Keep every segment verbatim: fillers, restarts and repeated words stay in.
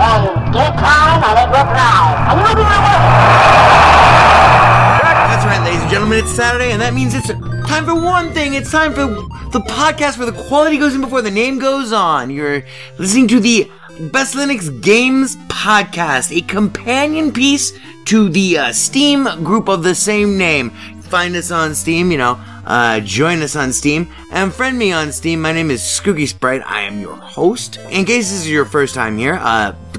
then give it time and it will thrive. And you will be rewarded. That's right, ladies and gentlemen, it's Saturday, and that means it's time for one thing. It's time for the podcast where the quality goes in before the name goes on. You're listening to the Best Linux Games Podcast, a companion piece to the uh, Steam group of the same name. Find us on Steam, you know, uh, join us on Steam, and friend me on Steam. My name is Skooky Sprite. I am your host. In case this is your first time here, uh, the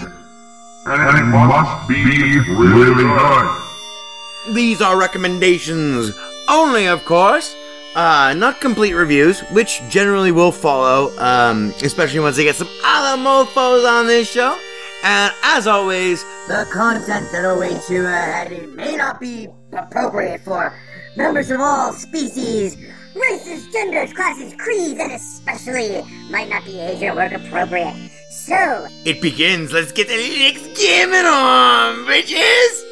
and it must be really good. These are recommendations only, of course. Uh, not complete reviews, which generally will follow, um, especially once they get some other mofos on this show. And as always, the content that awaits you ahead may not be appropriate for members of all species, races, genders, classes, creeds, and especially might not be age or work appropriate. So, it begins. Let's get the Linux gaming on, bitches!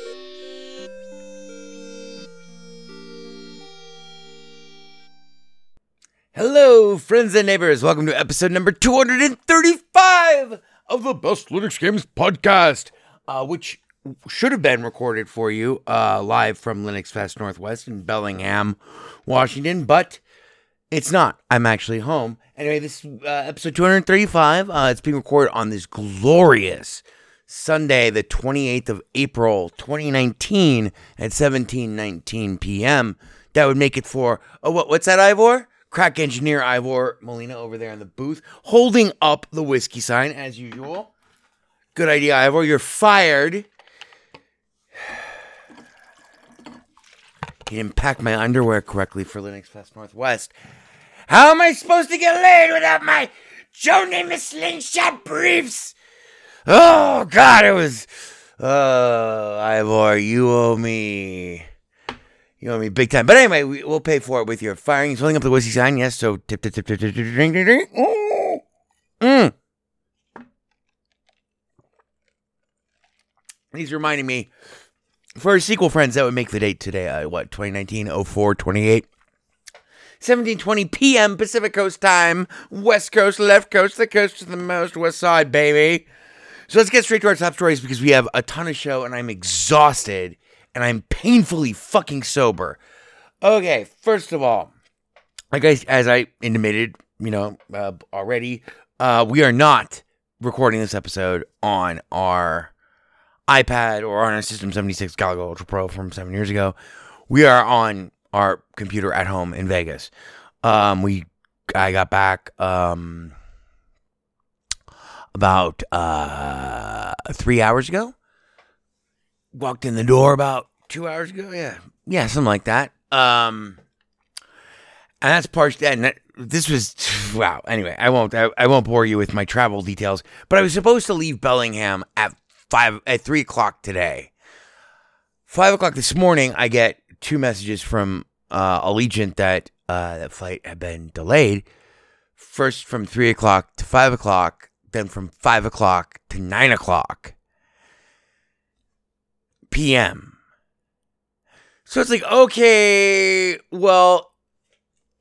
Hello, friends and neighbors. Welcome to episode number two hundred thirty-five of the Best Linux Games Podcast, uh, which should have been recorded for you uh, live from Linux Fest Northwest in Bellingham, Washington, but it's not. I'm actually home. Anyway, this uh, episode two hundred thirty-five, uh, it's being recorded on this glorious Sunday, the twenty-eighth of April, twenty nineteen at seventeen nineteen p.m. That would make it for, oh, what, what's that, Ivor? Crack engineer Ivor Molina over there in the booth, holding up the whiskey sign, as usual. Good idea, Ivor. You're fired. He didn't pack my underwear correctly for Linux Fest Northwest. How am I supposed to get laid without my Joni Slingshot briefs? Oh, God, it was... Oh, Ivor, you owe me... You owe me big time. But anyway, we, we'll pay for it with your firing. He's holding up the whiskey sign, yes, so tip, tip, tip, tip, tip, tip, tip, drink, drink, drink. Mm. Mm. He's reminding me, for our sequel friends, that would make the date today, uh, what, twenty nineteen oh four twenty-eight? seventeen twenty p.m. Pacific Coast time, West Coast, left coast, the coast to the most, west side, baby. So let's get straight to our top stories because we have a ton of show and I'm exhausted. And I'm painfully fucking sober. Okay, first of all, I guess as I intimated, you know, uh, already, uh, we are not recording this episode on our iPad or on our System seventy-six Galago Ultra Pro from seven years ago. We are on our computer at home in Vegas. Um, we, I got back um, about uh, three hours ago. Walked in the door about two hours ago, yeah. Yeah, something like that. Um, and that's partially, and that, this was, wow. Anyway, I won't, I, I won't bore you with my travel details, but I was supposed to leave Bellingham at five, at three o'clock today. Five o'clock this morning, I get two messages from uh, Allegiant that, uh, that flight had been delayed. First from three o'clock to five o'clock, then from five o'clock to nine o'clock. eight p.m. So it's like, okay, well,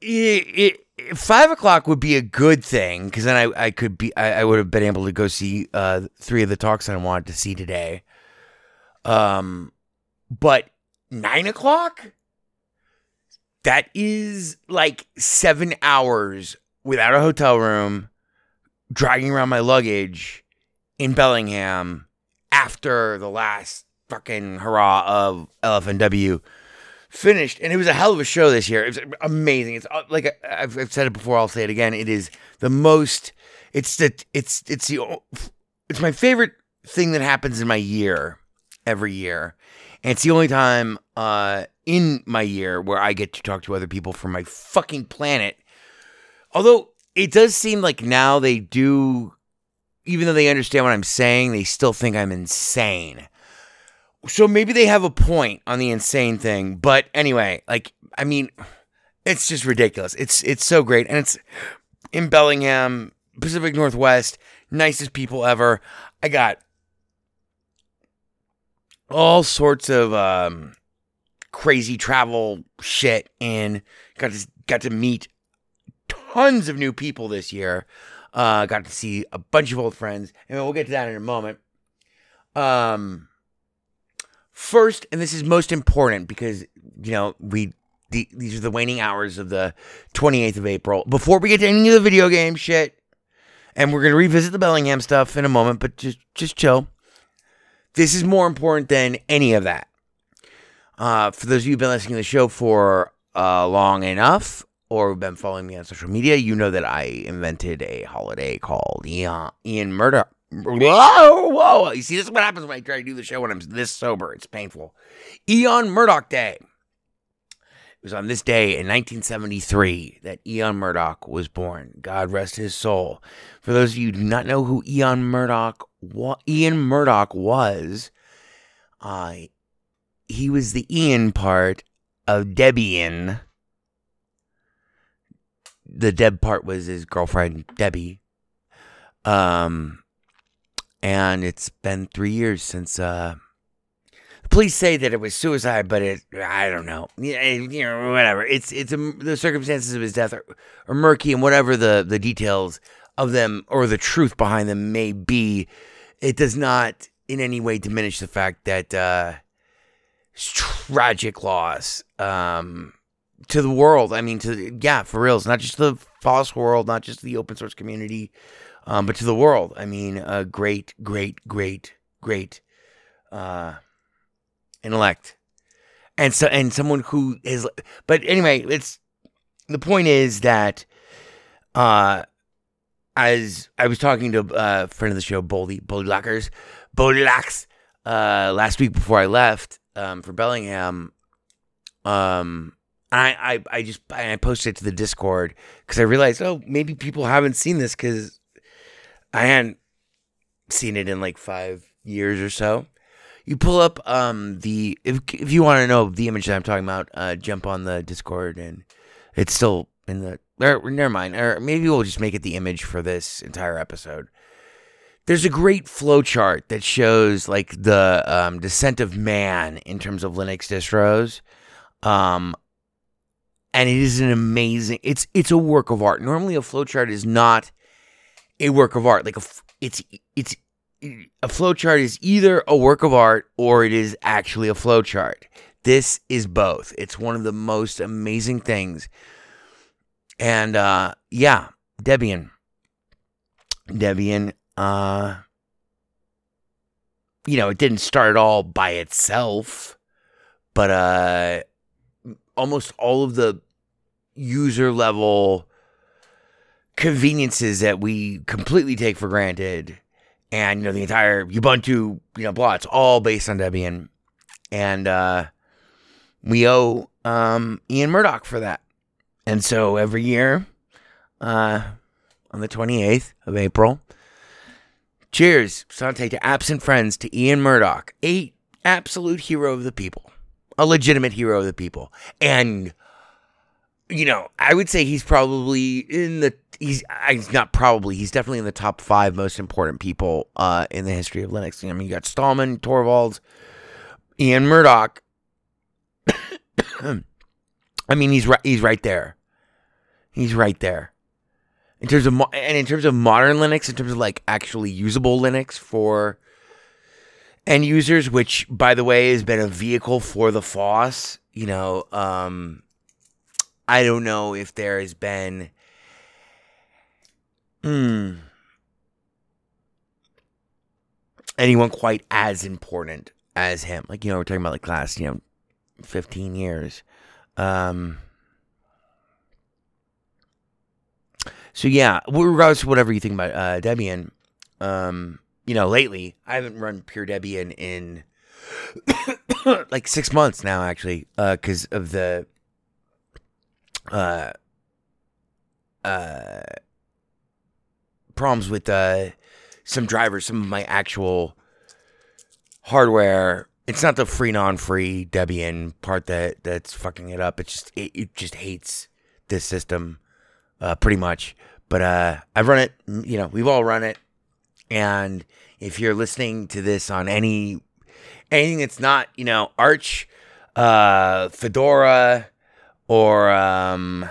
it, it, five o'clock would be a good thing, because then I, I could be, I, I would have been able to go see uh, three of the talks that I wanted to see today. Um, but nine o'clock? That is like seven hours without a hotel room, dragging around my luggage in Bellingham after the last fucking hurrah of L F N W finished. And it was a hell of a show this year. It was amazing. It's like I've, I've said it before, I'll say it again. It is the most, it's the, it's, it's the, it's my favorite thing that happens in my year every year. And it's the only time, uh, in my year where I get to talk to other people from my fucking planet. Although it does seem like now they do, even though they understand what I'm saying, they still think I'm insane. So maybe they have a point on the insane thing. But anyway, like, I mean, it's just ridiculous. It's, it's so great. And it's in Bellingham, Pacific Northwest, nicest people ever. I got all sorts of, um, crazy travel shit, and got to got to meet tons of new people this year. Uh, got to see a bunch of old friends, and we'll get to that in a moment. Um, first, and this is most important because you know we the, these are the waning hours of the twenty-eighth of April. Before we get to any of the video game shit, and we're gonna revisit the Bellingham stuff in a moment, but just just chill. This is more important than any of that. Uh, for those of you who've been listening to the show for uh, long enough, or who've been following me on social media, you know that I invented a holiday called Ian, Ian Murdock. Whoa, whoa! You see, this is what happens when I try to do the show when I'm this sober. It's painful. Ian Murdock Day. It was on this day in nineteen seventy-three that Ian Murdock was born. God rest his soul. For those of you who do not know who Ian Murdock, wa- Ian Murdock was, I. Uh, He was the Ian part of Debian. The Deb part was his girlfriend, Debbie. Um, and it's been three years since. Uh, the police say that it was suicide, but it I don't know. You know, whatever. It's it's um, the circumstances of his death are, are murky, and whatever the, the details of them or the truth behind them may be, it does not in any way diminish the fact that. Uh, tragic loss um, to the world. I mean, to yeah, for reals. Not just the FOSS world, not just the open source community, um, but to the world. I mean, a great, great, great, great uh, intellect, and so and someone who is. But anyway, it's the point is that uh, as I was talking to uh, a friend of the show, Boldy Boldy Lockers, Boldy Locks, uh, last week before I left. Um, for Bellingham, um, I, I I just I posted it to the Discord because I realized, oh, maybe people haven't seen this because I hadn't seen it in like five years or so. You pull up um, the if if you want to know the image that I'm talking about, uh, jump on the Discord and it's still in the. Or, never mind. Or maybe we'll just make it the image for this entire episode. There's a great flowchart that shows like the um, descent of man in terms of Linux distros, um, and it is an amazing. It's it's a work of art. Normally, a flowchart is not a work of art. Like a it's it's a flowchart is either a work of art or it is actually a flowchart. This is both. It's one of the most amazing things, and uh, yeah, Debian, Debian. Uh, you know, it didn't start all by itself, but uh, almost all of the user level conveniences that we completely take for granted, and you know, the entire Ubuntu, you know, blah, it's all based on Debian, and uh, we owe um, Ian Murdock for that, and so every year, uh, on the twenty-eighth of April. Cheers, Sante to absent friends, to Ian Murdock, a absolute hero of the people, a legitimate hero of the people. And, you know, I would say he's probably in the, he's, he's not probably, he's definitely in the top five most important people uh, in the history of Linux. I mean, you got Stallman, Torvalds, Ian Murdock. I mean, he's right, he's right there. He's right there. In terms of mo- and in terms of modern Linux, in terms of like actually usable Linux for end users, which by the way has been a vehicle for the FOSS, you know, um, I don't know if there has been mm, anyone quite as important as him. Like, you know, we're talking about like class, you know, fifteen years. Um, so yeah, regardless of whatever you think about uh, Debian, um, you know, lately I haven't run pure Debian in like six months now, actually, because uh, of the uh, uh, problems with uh, some drivers, some of my actual hardware. It's not the free non-free Debian part that, that's fucking it up. It's just it, it just hates this system, uh, pretty much. But uh, I've run it. You know, we've all run it. And if you're listening to this on any anything that's not, you know, Arch, uh, Fedora, or um,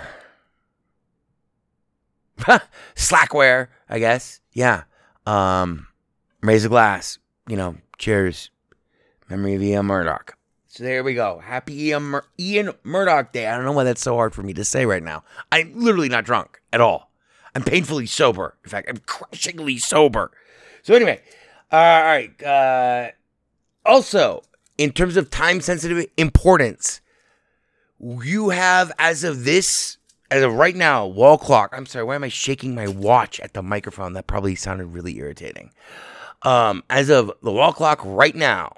Slackware, I guess. Yeah. Um, raise a glass. You know, cheers. Memory of Ian Murdock. So there we go. Happy Ian, Mur- Ian Murdock Day. I don't know why that's so hard for me to say right now. I'm literally not drunk at all. I'm painfully sober. In fact, I'm crushingly sober. So anyway, uh, all right. Uh, also, in terms of time-sensitive importance, you have, as of this, as of right now, wall clock. I'm sorry, why am I shaking my watch at the microphone? That probably sounded really irritating. Um, as of the wall clock right now,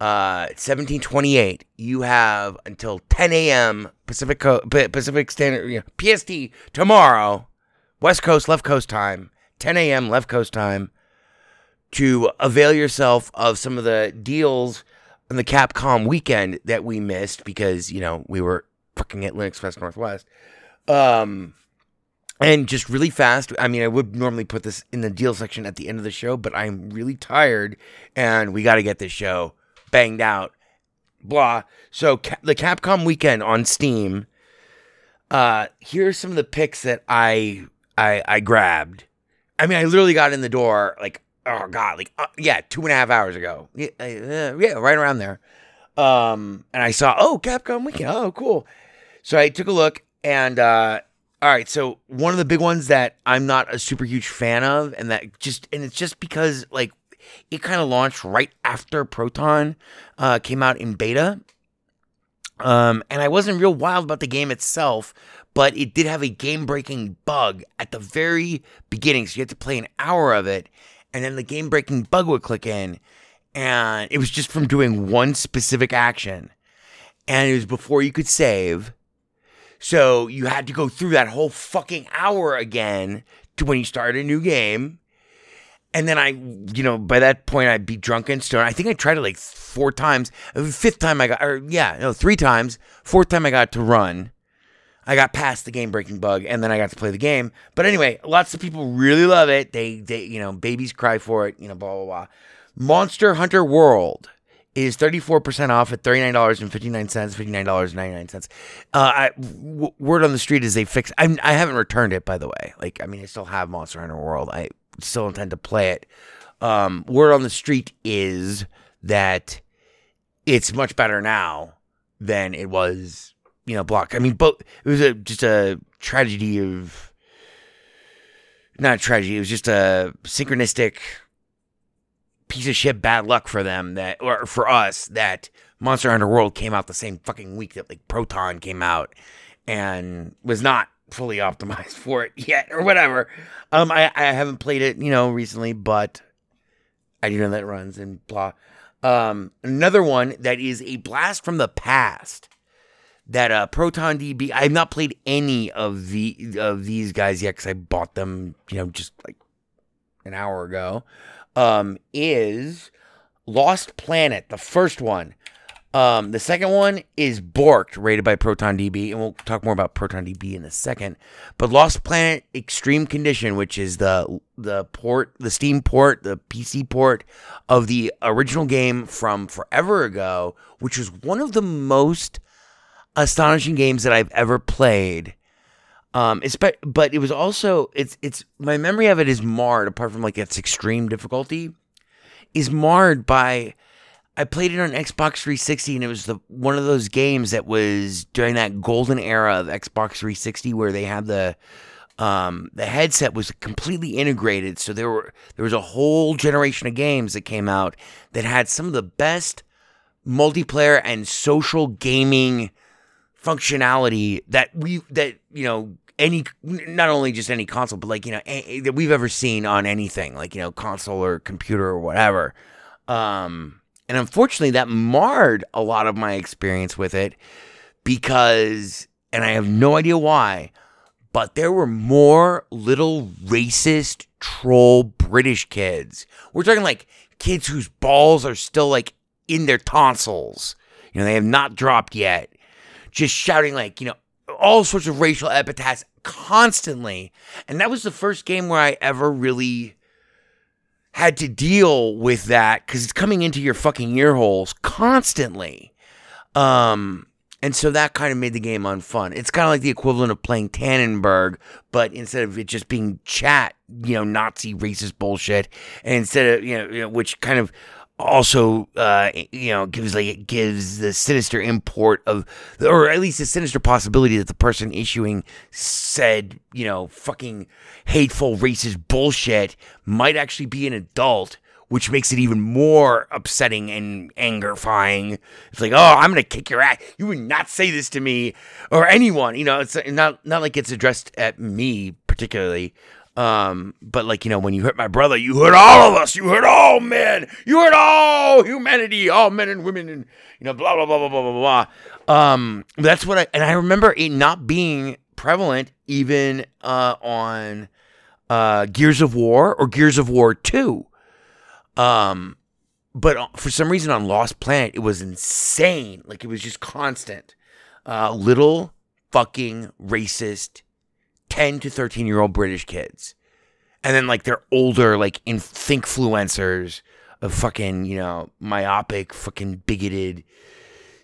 Uh, seventeen twenty-eight, you have until ten a.m. Pacific Co- Pacific Standard, you know, P S T tomorrow, West Coast, Left Coast time, ten a.m. Left Coast time, to avail yourself of some of the deals on the Capcom weekend that we missed because, you know, we were fucking at Linux Fest Northwest. Um, and just really fast, I mean, I would normally put this in the deal section at the end of the show, but I'm really tired and we got to get this show banged out, blah. So ca- the Capcom weekend on Steam. Uh, here are some of the picks that I I I grabbed. I mean, I literally got in the door like, oh god, like uh, yeah, two and a half hours ago. Yeah, uh, yeah, right around there. Um, and I saw, oh, Capcom weekend. Oh, cool. So I took a look, and uh, all right. So one of the big ones that I'm not a super huge fan of, and that just and it's just because like. It kind of launched right after Proton uh, came out in beta. Um, and I wasn't real wild about the game itself, but it did have a game-breaking bug at the very beginning. So you had to play an hour of it, and then the game-breaking bug would click in. And it was just from doing one specific action. And it was before you could save. So you had to go through that whole fucking hour again to when you started a new game. And then I, you know, by that point, I'd be drunk and stoned. I think I tried it like four times. Fifth time I got, or yeah, no, three times. Fourth time I got to run. I got past the game-breaking bug, and then I got to play the game. But anyway, lots of people really love it. They, they, you know, babies cry for it, you know, blah, blah, blah. Monster Hunter World is thirty-four percent off at thirty-nine fifty-nine, fifty-nine ninety-nine. Uh, I, w- word on the street is they fixed, I I haven't returned it, by the way. Like, I mean, I still have Monster Hunter World. I still intend to play it. Um, word on the street is that it's much better now than it was, you know, block. I mean, both it was a, just a tragedy of not a tragedy. It was just a synchronistic piece of shit bad luck for them that, or for us, that Monster Hunter World came out the same fucking week that like Proton came out and was not fully optimized for it yet or whatever. Um, I, I haven't played it, you know, recently, but I do know that it runs and blah. Um, another one that is a blast from the past that uh, ProtonDB. I've not played any of the of these guys yet because I bought them, you know, just like an hour ago. Um, is Lost Planet, the first one. Um, the second one is Borked, rated by ProtonDB, and we'll talk more about ProtonDB in a second. But Lost Planet Extreme Condition, which is the the port, the Steam port, the P C port of the original game from forever ago, which was one of the most astonishing games that I've ever played. Um, but it was also it's it's my memory of it is marred, apart from like its extreme difficulty, is marred by. I played it on Xbox three sixty, and it was the one of those games that was during that golden era of Xbox three sixty where they had the um, the headset was completely integrated. So there were there was a whole generation of games that came out that had some of the best multiplayer and social gaming functionality that we that you know any not only just any console but like you know a, that we've ever seen on anything like you know console or computer or whatever. Um, And unfortunately, that marred a lot of my experience with it because, and I have no idea why, but there were more little racist troll British kids. We're talking like kids whose balls are still like in their tonsils. You know, they have not dropped yet. Just shouting like, you know, all sorts of racial epithets constantly. And that was the first game where I ever really had to deal with that because it's coming into your fucking ear holes constantly. Um, and so that kind of made the game unfun. It's kind of like the equivalent of playing Tannenberg, but instead of it just being chat, you know, Nazi racist bullshit, and instead of, you know, you know which kind of also, uh, you know, gives like it gives the sinister import of, or at least the sinister possibility that the person issuing said, you know, fucking hateful racist bullshit might actually be an adult, which makes it even more upsetting and angerifying. It's like, oh, I'm gonna kick your ass. You would not say this to me or anyone. You know, it's not not like it's addressed at me particularly. Um, but like, you know, when you hurt my brother, you hurt all of us, you hurt all men, you hurt all humanity, all men and women and, you know, blah, blah, blah, blah, blah, blah, blah. Um, that's what I, and I remember it not being prevalent even, uh, on, uh, Gears of War or Gears of War two. Um, but for some reason on Lost Planet, it was insane. Like it was just constant, uh, little fucking racist ten to thirteen year old British kids. And then like they're older, like in thinkfluencers of fucking, you know, myopic, fucking bigoted,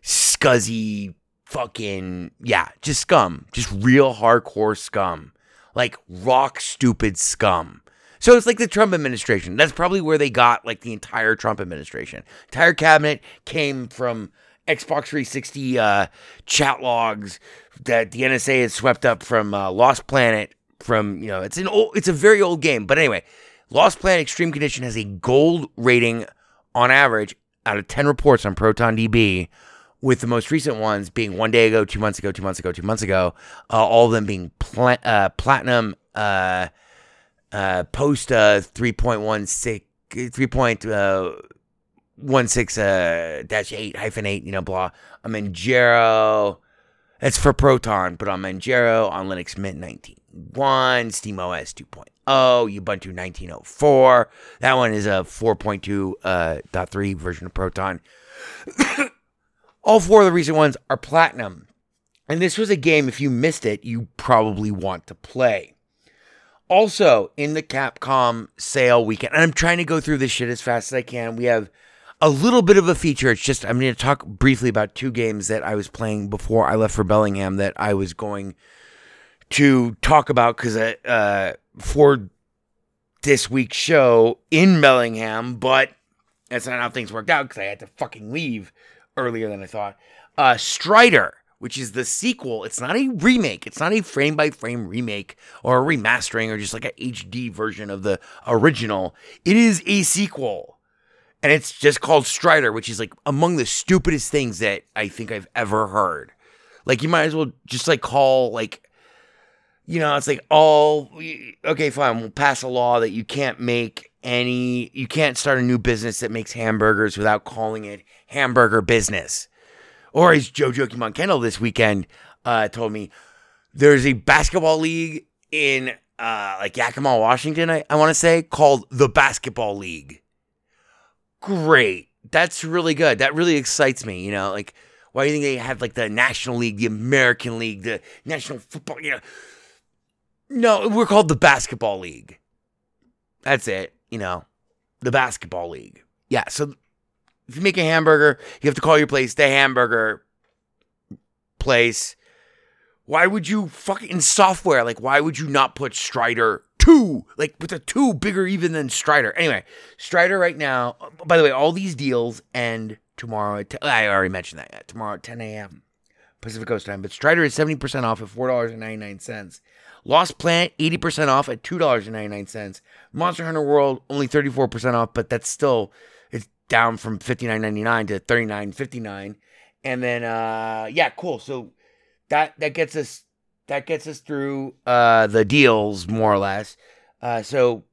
scuzzy, fucking, yeah, just scum, just real hardcore scum, like rock stupid scum. So it's like the Trump administration. That's probably where they got like the entire Trump administration. Entire cabinet came from Xbox three sixty uh, chat logs that the N S A has swept up from uh, Lost Planet. From you know, it's an old, it's a very old game, but anyway, Lost Planet Extreme Condition has a gold rating on average out of ten reports on ProtonDB, with the most recent ones being one day ago, two months ago, two months ago, two months ago. Uh, all of them being pla- uh, platinum uh, uh, post uh, three point one six three point one six dash eight hyphen eight, you know, blah. On Manjaro, that's for Proton, but on Manjaro, on Linux Mint nineteen point one, Steam O S two point oh, Ubuntu nineteen oh four. That one is a four point two point three uh, version of Proton. All four of the recent ones are platinum. And this was a game, if you missed it, you probably want to play. Also, in the Capcom sale weekend, and I'm trying to go through this shit as fast as I can, we have a little bit of a feature. It's just, I'm going to talk briefly about two games that I was playing before I left for Bellingham that I was going to talk about because uh, for this week's show in Bellingham, but that's not how things worked out because I had to fucking leave earlier than I thought. Uh, Strider, which is the sequel. It's not a remake. It's not a frame-by-frame remake or a remastering or just like an H D version of the original. It is a sequel. And it's just called Strider, which is like among the stupidest things that I think I've ever heard. Like you might as well just like call like, you know, it's like all, okay, fine. We'll pass a law that you can't make any, you can't start a new business that makes hamburgers without calling it hamburger business. Or as JoJo Kimon Kendall this weekend uh, told me, there's a basketball league in uh, like Yakima, Washington, I, I want to say, called the Basketball League. Great. that's really good. That really excites me, you know, like, why do you think they have, like, the National League, the American League, the National Football, you know? No, we're called the Basketball League. That's it, you know, the Basketball League. Yeah, so if you make a hamburger, you have to call your place the hamburger place. Why would you fucking, in software, like, why would you not put Strider two? Like, with a two bigger even than Strider. Anyway, Strider right now, by the way, all these deals end tomorrow. At t- I already mentioned that. Yeah, tomorrow at ten a.m. Pacific Coast time. But Strider is seventy percent off at four dollars and ninety-nine cents. Lost Planet, eighty percent off at two dollars and ninety-nine cents. Monster Hunter World, only thirty-four percent off, but that's still, it's down from fifty-nine ninety-nine to thirty-nine fifty-nine. And then, uh, yeah, cool. So, That that gets us that gets us through uh, the deals, more or less. Uh, so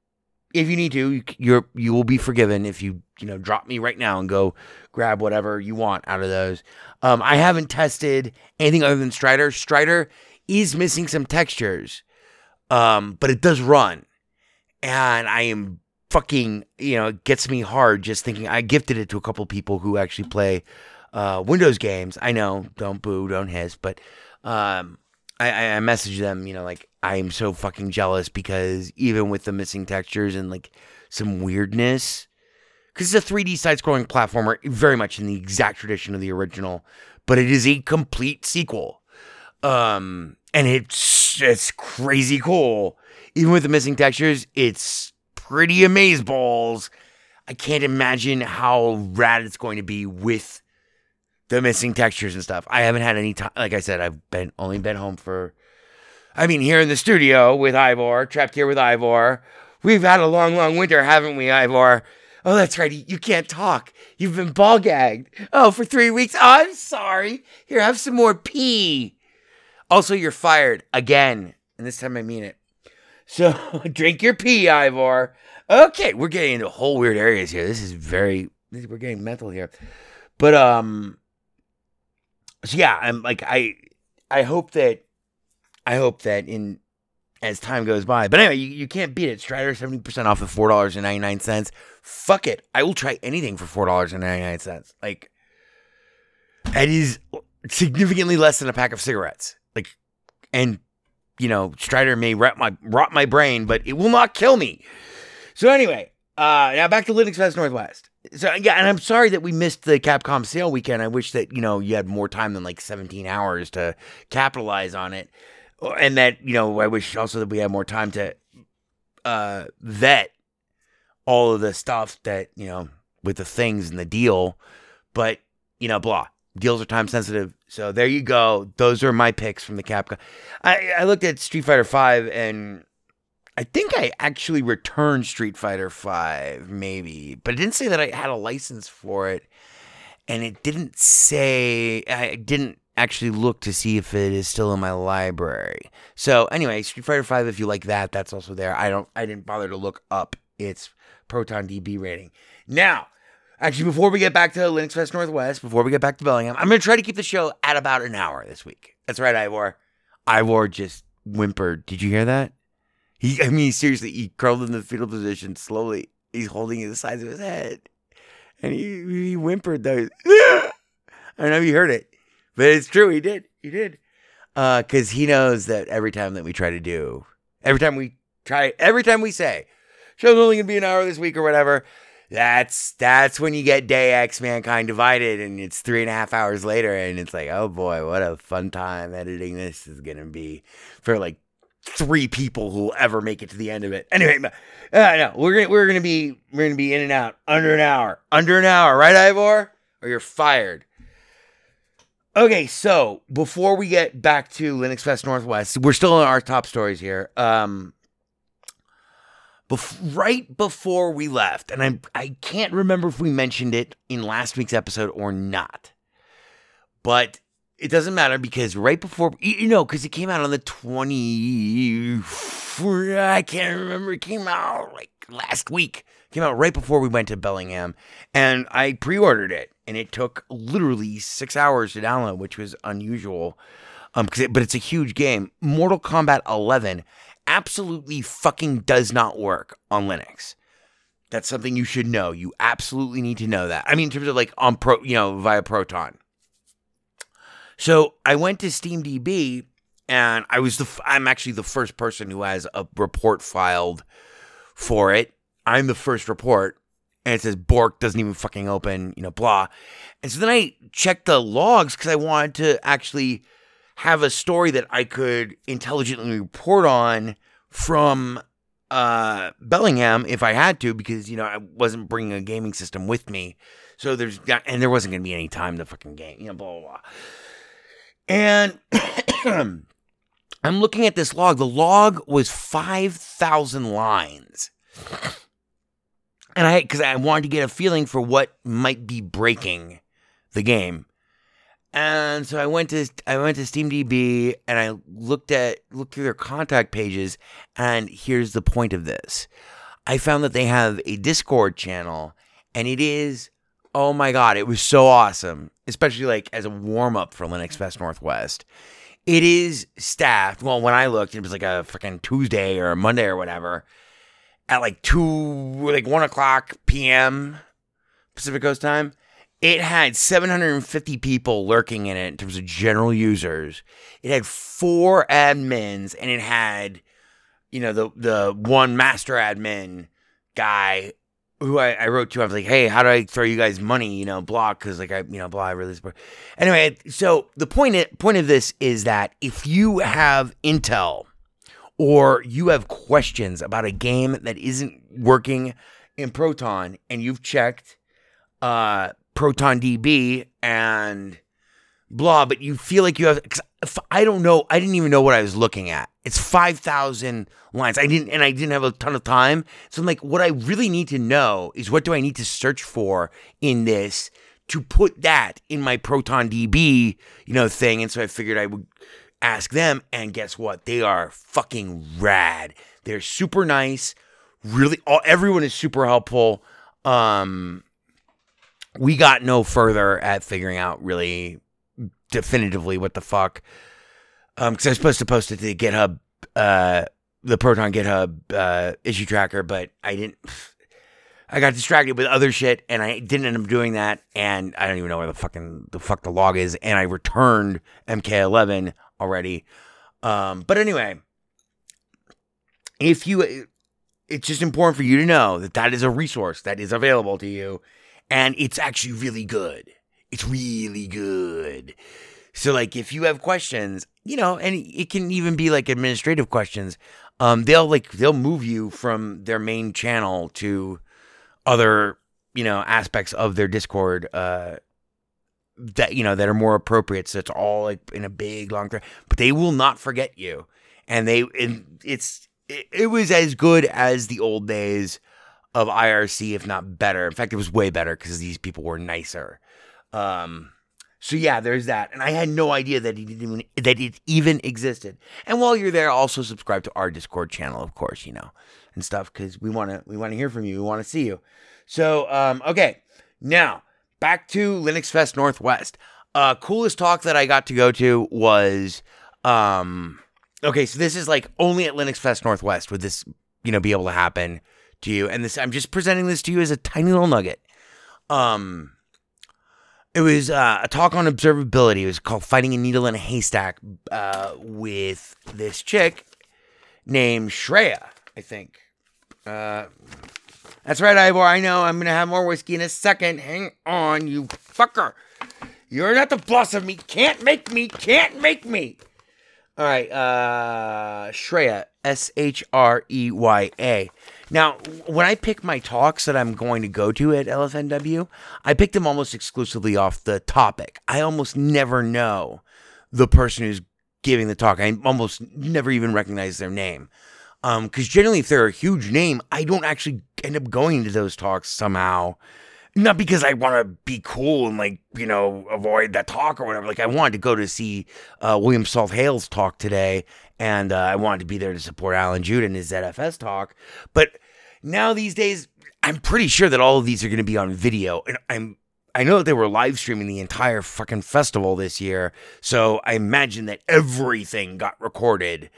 if you need to, you're you will be forgiven if you you know drop me right now and go grab whatever you want out of those. Um, I haven't tested anything other than Strider. Strider is missing some textures, um, but it does run, and I am fucking you know it gets me hard just thinking. I gifted it to a couple people who actually play Uh, Windows games. I know, don't boo, don't hiss, but um, I, I message them, you know, like, I am so fucking jealous because even with the missing textures and, like, some weirdness, because it's a three D side-scrolling platformer, very much in the exact tradition of the original, but it is a complete sequel. Um, and it's, it's crazy cool. Even with the missing textures, it's pretty amazeballs. I can't imagine how rad it's going to be with the missing textures and stuff. I haven't had any time. Like I said, I've been only been home for, I mean, here in the studio with Ivor, trapped here with Ivor. We've had a long, long winter, haven't we, Ivor? Oh, that's right. You can't talk. You've been ball gagged. Oh, for three weeks. Oh, I'm sorry. Here, have some more pee. Also, you're fired again. And this time I mean it. So drink your pee, Ivor. Okay, we're getting into whole weird areas here. This is very, we're getting mental here. But, um... So yeah, I'm like I, I hope that, I hope that in, as time goes by. But anyway, you, you can't beat it. Strider seventy percent off at four dollars and ninety nine cents. Fuck it, I will try anything for four dollars and ninety nine cents. Like, that is significantly less than a pack of cigarettes. Like, and you know, Strider may rot my rot my brain, but it will not kill me. So anyway, uh, now back to Linux Fest Northwest. So, yeah, and I'm sorry that we missed the Capcom sale weekend. I wish that, you know, you had more time than, like, seventeen hours to capitalize on it. And that, you know, I wish also that we had more time to uh, vet all of the stuff that, you know, with the things and the deal. But, you know, blah. Deals are time sensitive. So there you go. Those are my picks from the Capcom. I, I looked at Street Fighter V, and I think I actually returned Street Fighter V, maybe, but it didn't say that I had a license for it, and it didn't say, I didn't actually look to see if it is still in my library. So anyway, Street Fighter V, if you like that, that's also there. I don't, I didn't bother to look up its ProtonDB rating. Now, actually, before we get back to Linux Fest Northwest, before we get back to Bellingham, I'm going to try to keep the show at about an hour this week. That's right, Ivor. Ivor just whimpered. Did you hear that? He, I mean, seriously, he curled in the fetal position slowly. He's holding the sides of his head. And he, he whimpered, though. I don't know if you heard it, but it's true. He did. He did. Because uh, he knows that every time that we try to do, every time we try, every time we say, show's only going to be an hour this week or whatever, that's that's when you get day X Mankind Divided, and it's three and a half hours later, and it's like, oh, boy, what a fun time editing this is going to be for, like, three people who will ever make it to the end of it. Anyway, uh, no, we're gonna we're gonna be we're gonna be in and out under an hour, under an hour, right, Ivor? Or you're fired. Okay, so before we get back to Linux Fest Northwest, we're still in our top stories here. Um, bef- right before we left, and I I can't remember if we mentioned it in last week's episode or not, but it doesn't matter because right before, you know, because it came out on the twentieth, I can't remember, it came out like last week. It came out right before we went to Bellingham, and I pre-ordered it, and it took literally six hours to download, which was unusual, um, cause it, but it's a huge game. Mortal Kombat eleven absolutely fucking does not work on Linux. That's something you should know. You absolutely need to know that. I mean, in terms of like on pro, you know, via Proton. So I went to SteamDB, and I was the f- I'm actually the first person who has a report filed for it. I'm the first report, and it says Bork doesn't even fucking open, you know, blah. And so then I checked the logs because I wanted to actually have a story that I could intelligently report on from Uh, Bellingham, if I had to, because, you know, I wasn't bringing a gaming system with me, so there's not, and there wasn't going to be any time to fucking game, you know, blah, blah, blah. And I'm looking at this log. The log was five thousand lines, and I, because I wanted to get a feeling for what might be breaking the game. And so I went to I went to SteamDB, and I looked at looked through their contact pages, and here's the point of this. I found that they have a Discord channel, and it is, oh my God, it was so awesome, especially like as a warm-up for Linux Fest Northwest. It is staffed. Well, when I looked, it was like a fucking Tuesday or a Monday or whatever, at like two, like one o'clock p m Pacific Coast time. It had seven hundred fifty people lurking in it in terms of general users. It had four admins, and it had, you know, the the one master admin guy who I, I wrote to. I was like, hey, how do I throw you guys money, you know, blah, because, like, I, you know, blah, I really support. Anyway, so the point of, point of this is that if you have intel or you have questions about a game that isn't working in Proton, and you've checked uh. ProtonDB and blah, but you feel like you have, cause I don't know, I didn't even know what I was looking at. It's five thousand lines. I didn't, and I didn't have a ton of time. So I'm like, what I really need to know is what do I need to search for in this to put that in my ProtonDB, you know, thing. And so I figured I would ask them, and guess what? They are fucking rad. They're super nice. Really, all, everyone is super helpful. Um, We got no further at figuring out really definitively what the fuck. Um, because I was supposed to post it to the GitHub, uh, the Proton GitHub uh, issue tracker, but I didn't. I got distracted with other shit, and I didn't end up doing that. And I don't even know where the fucking the fuck the log is. And I returned M K eleven already. Um, but anyway, if you, it's just important for you to know that that is a resource that is available to you. And it's actually really good. It's really good. So, like, if you have questions, you know, and it can even be, like, administrative questions, um, they'll, like, they'll move you from their main channel to other, you know, aspects of their Discord uh, that, you know, that are more appropriate. So it's all, like, in a big, long thread. But they will not forget you. And they, and it's, it, it was as good as the old days of I R C, if not better. In fact, it was way better because these people were nicer. Um, so yeah, there's that. And I had no idea that it, didn't even, that it even existed. And while you're there, also subscribe to our Discord channel, of course, you know, and stuff, because we want to we want to hear from you. We want to see you. So, um, okay. Now, back to Linux Fest Northwest. Uh, coolest talk that I got to go to was, um, okay, so this is like only at Linux Fest Northwest would this, you know, be able to happen to you, and this I'm just presenting this to you as a tiny little nugget. Um, it was uh, a talk on observability. It was called "Fighting a Needle in a Haystack" uh, with this chick named Shreya, I think. Uh, that's right, Ivor. I know. I'm gonna have more whiskey in a second. Hang on, you fucker. You're not the boss of me. Can't make me. Can't make me. All right, uh, Shreya, S H R E Y A. Now, when I pick my talks that I'm going to go to at L F N W, I pick them almost exclusively off the topic. I almost never know the person who's giving the talk. I almost never even recognize their name. Um, because generally, if they're a huge name, I don't actually end up going to those talks somehow. Not because I want to be cool and, like, you know, avoid that talk or whatever. Like, I wanted to go to see uh, William Salt Hale's talk today, and uh, I wanted to be there to support Alan Jude and his Z F S talk. But now these days, I'm pretty sure that all of these are going to be on video. And I'm, I know that they were live streaming the entire fucking festival this year, so I imagine that everything got recorded.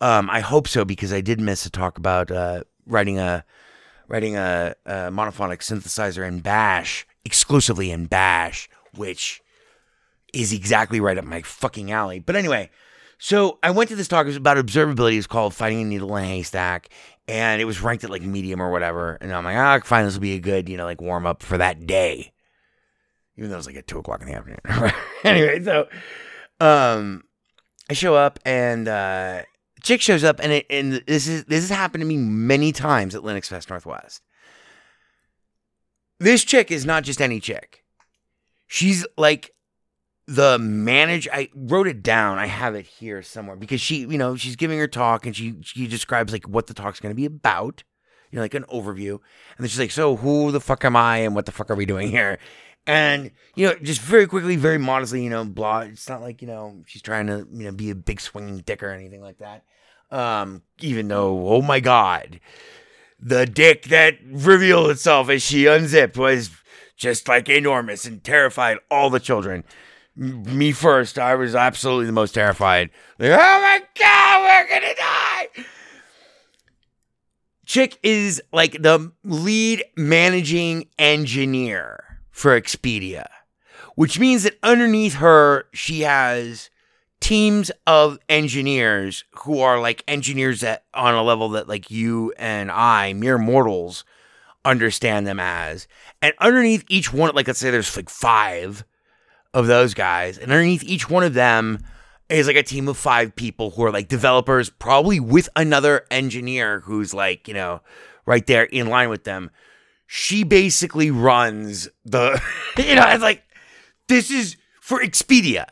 Um, I hope so, because I did miss a talk about uh, writing a... writing a, a monophonic synthesizer in Bash, exclusively in Bash, which is exactly right up my fucking alley. But anyway, so I went to this talk. It was about observability. It was called Finding a Needle in a Haystack. And it was ranked at like medium or whatever. And I'm like, ah, fine, this will be a good, you know, like warm up for that day. Even though it was like at two o'clock in the afternoon. Anyway, so um, I show up and uh, chick shows up. And, it, and this is this has happened to me many times at Linux Fest Northwest. This chick is not just any chick. She's like... The manager, I wrote it down. I have it here somewhere because she, you know, she's giving her talk and she she describes like what the talk's going to be about, you know, like an overview. And then she's like, so who the fuck am I and what the fuck are we doing here? And, you know, just very quickly, very modestly, you know, blah. It's not like, you know, she's trying to, you know, be a big swinging dick or anything like that. Um, even though, oh my God, the dick that revealed itself as she unzipped was just like enormous and terrified all the children. Me first, I was absolutely the most terrified. Like, oh my God, we're gonna die! Chick is like the lead managing engineer for Expedia, which means that underneath her, she has teams of engineers who are like engineers that on a level that like you and I, mere mortals, understand them as. And underneath each one, like let's say there's like five of those guys, and underneath each one of them is like a team of five people who are like developers, probably with another engineer who's like, you know, right there in line with them. She basically runs the, you know, it's like, this is for Expedia.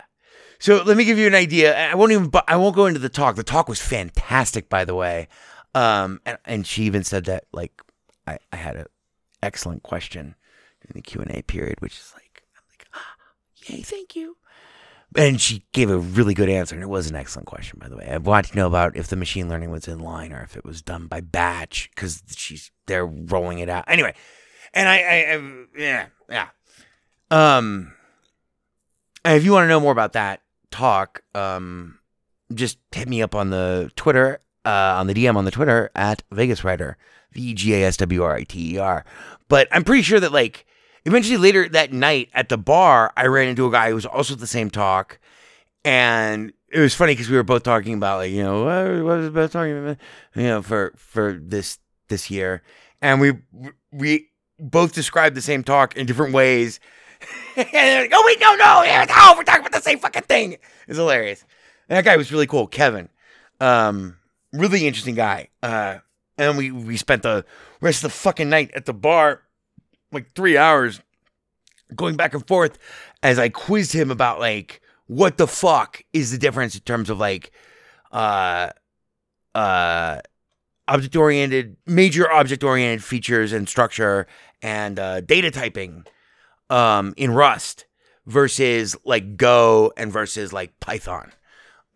So let me give you an idea. I won't even, I won't go into the talk. The talk was fantastic, by the way. Um, and, and she even said that, like, I, I had an excellent question during the Q and A period, which is like, hey, thank you. And she gave a really good answer, and it was an excellent question, by the way. I wanted to know about if the machine learning was in line or if it was done by batch, because she's they're rolling it out anyway. And I, I, I yeah, yeah. Um, if you want to know more about that talk, um, just hit me up on the Twitter, uh, on the D M on the Twitter at VegasWriter, V E G A S W R I T E R. But I'm pretty sure that like. Eventually, later that night at the bar, I ran into a guy who was also at the same talk, and it was funny because we were both talking about, like, you know, what, what was the best talking about, you know, for for this this year, and we we both described the same talk in different ways. And they're like, oh wait, no, no, oh, we're talking about the same fucking thing. It's hilarious. And that guy was really cool, Kevin, um, really interesting guy. Uh, and we we spent the rest of the fucking night at the bar. Like three hours going back and forth as I quizzed him about like what the fuck is the difference in terms of like uh uh object oriented major object oriented features and structure and uh data typing um in Rust versus like Go and versus like Python.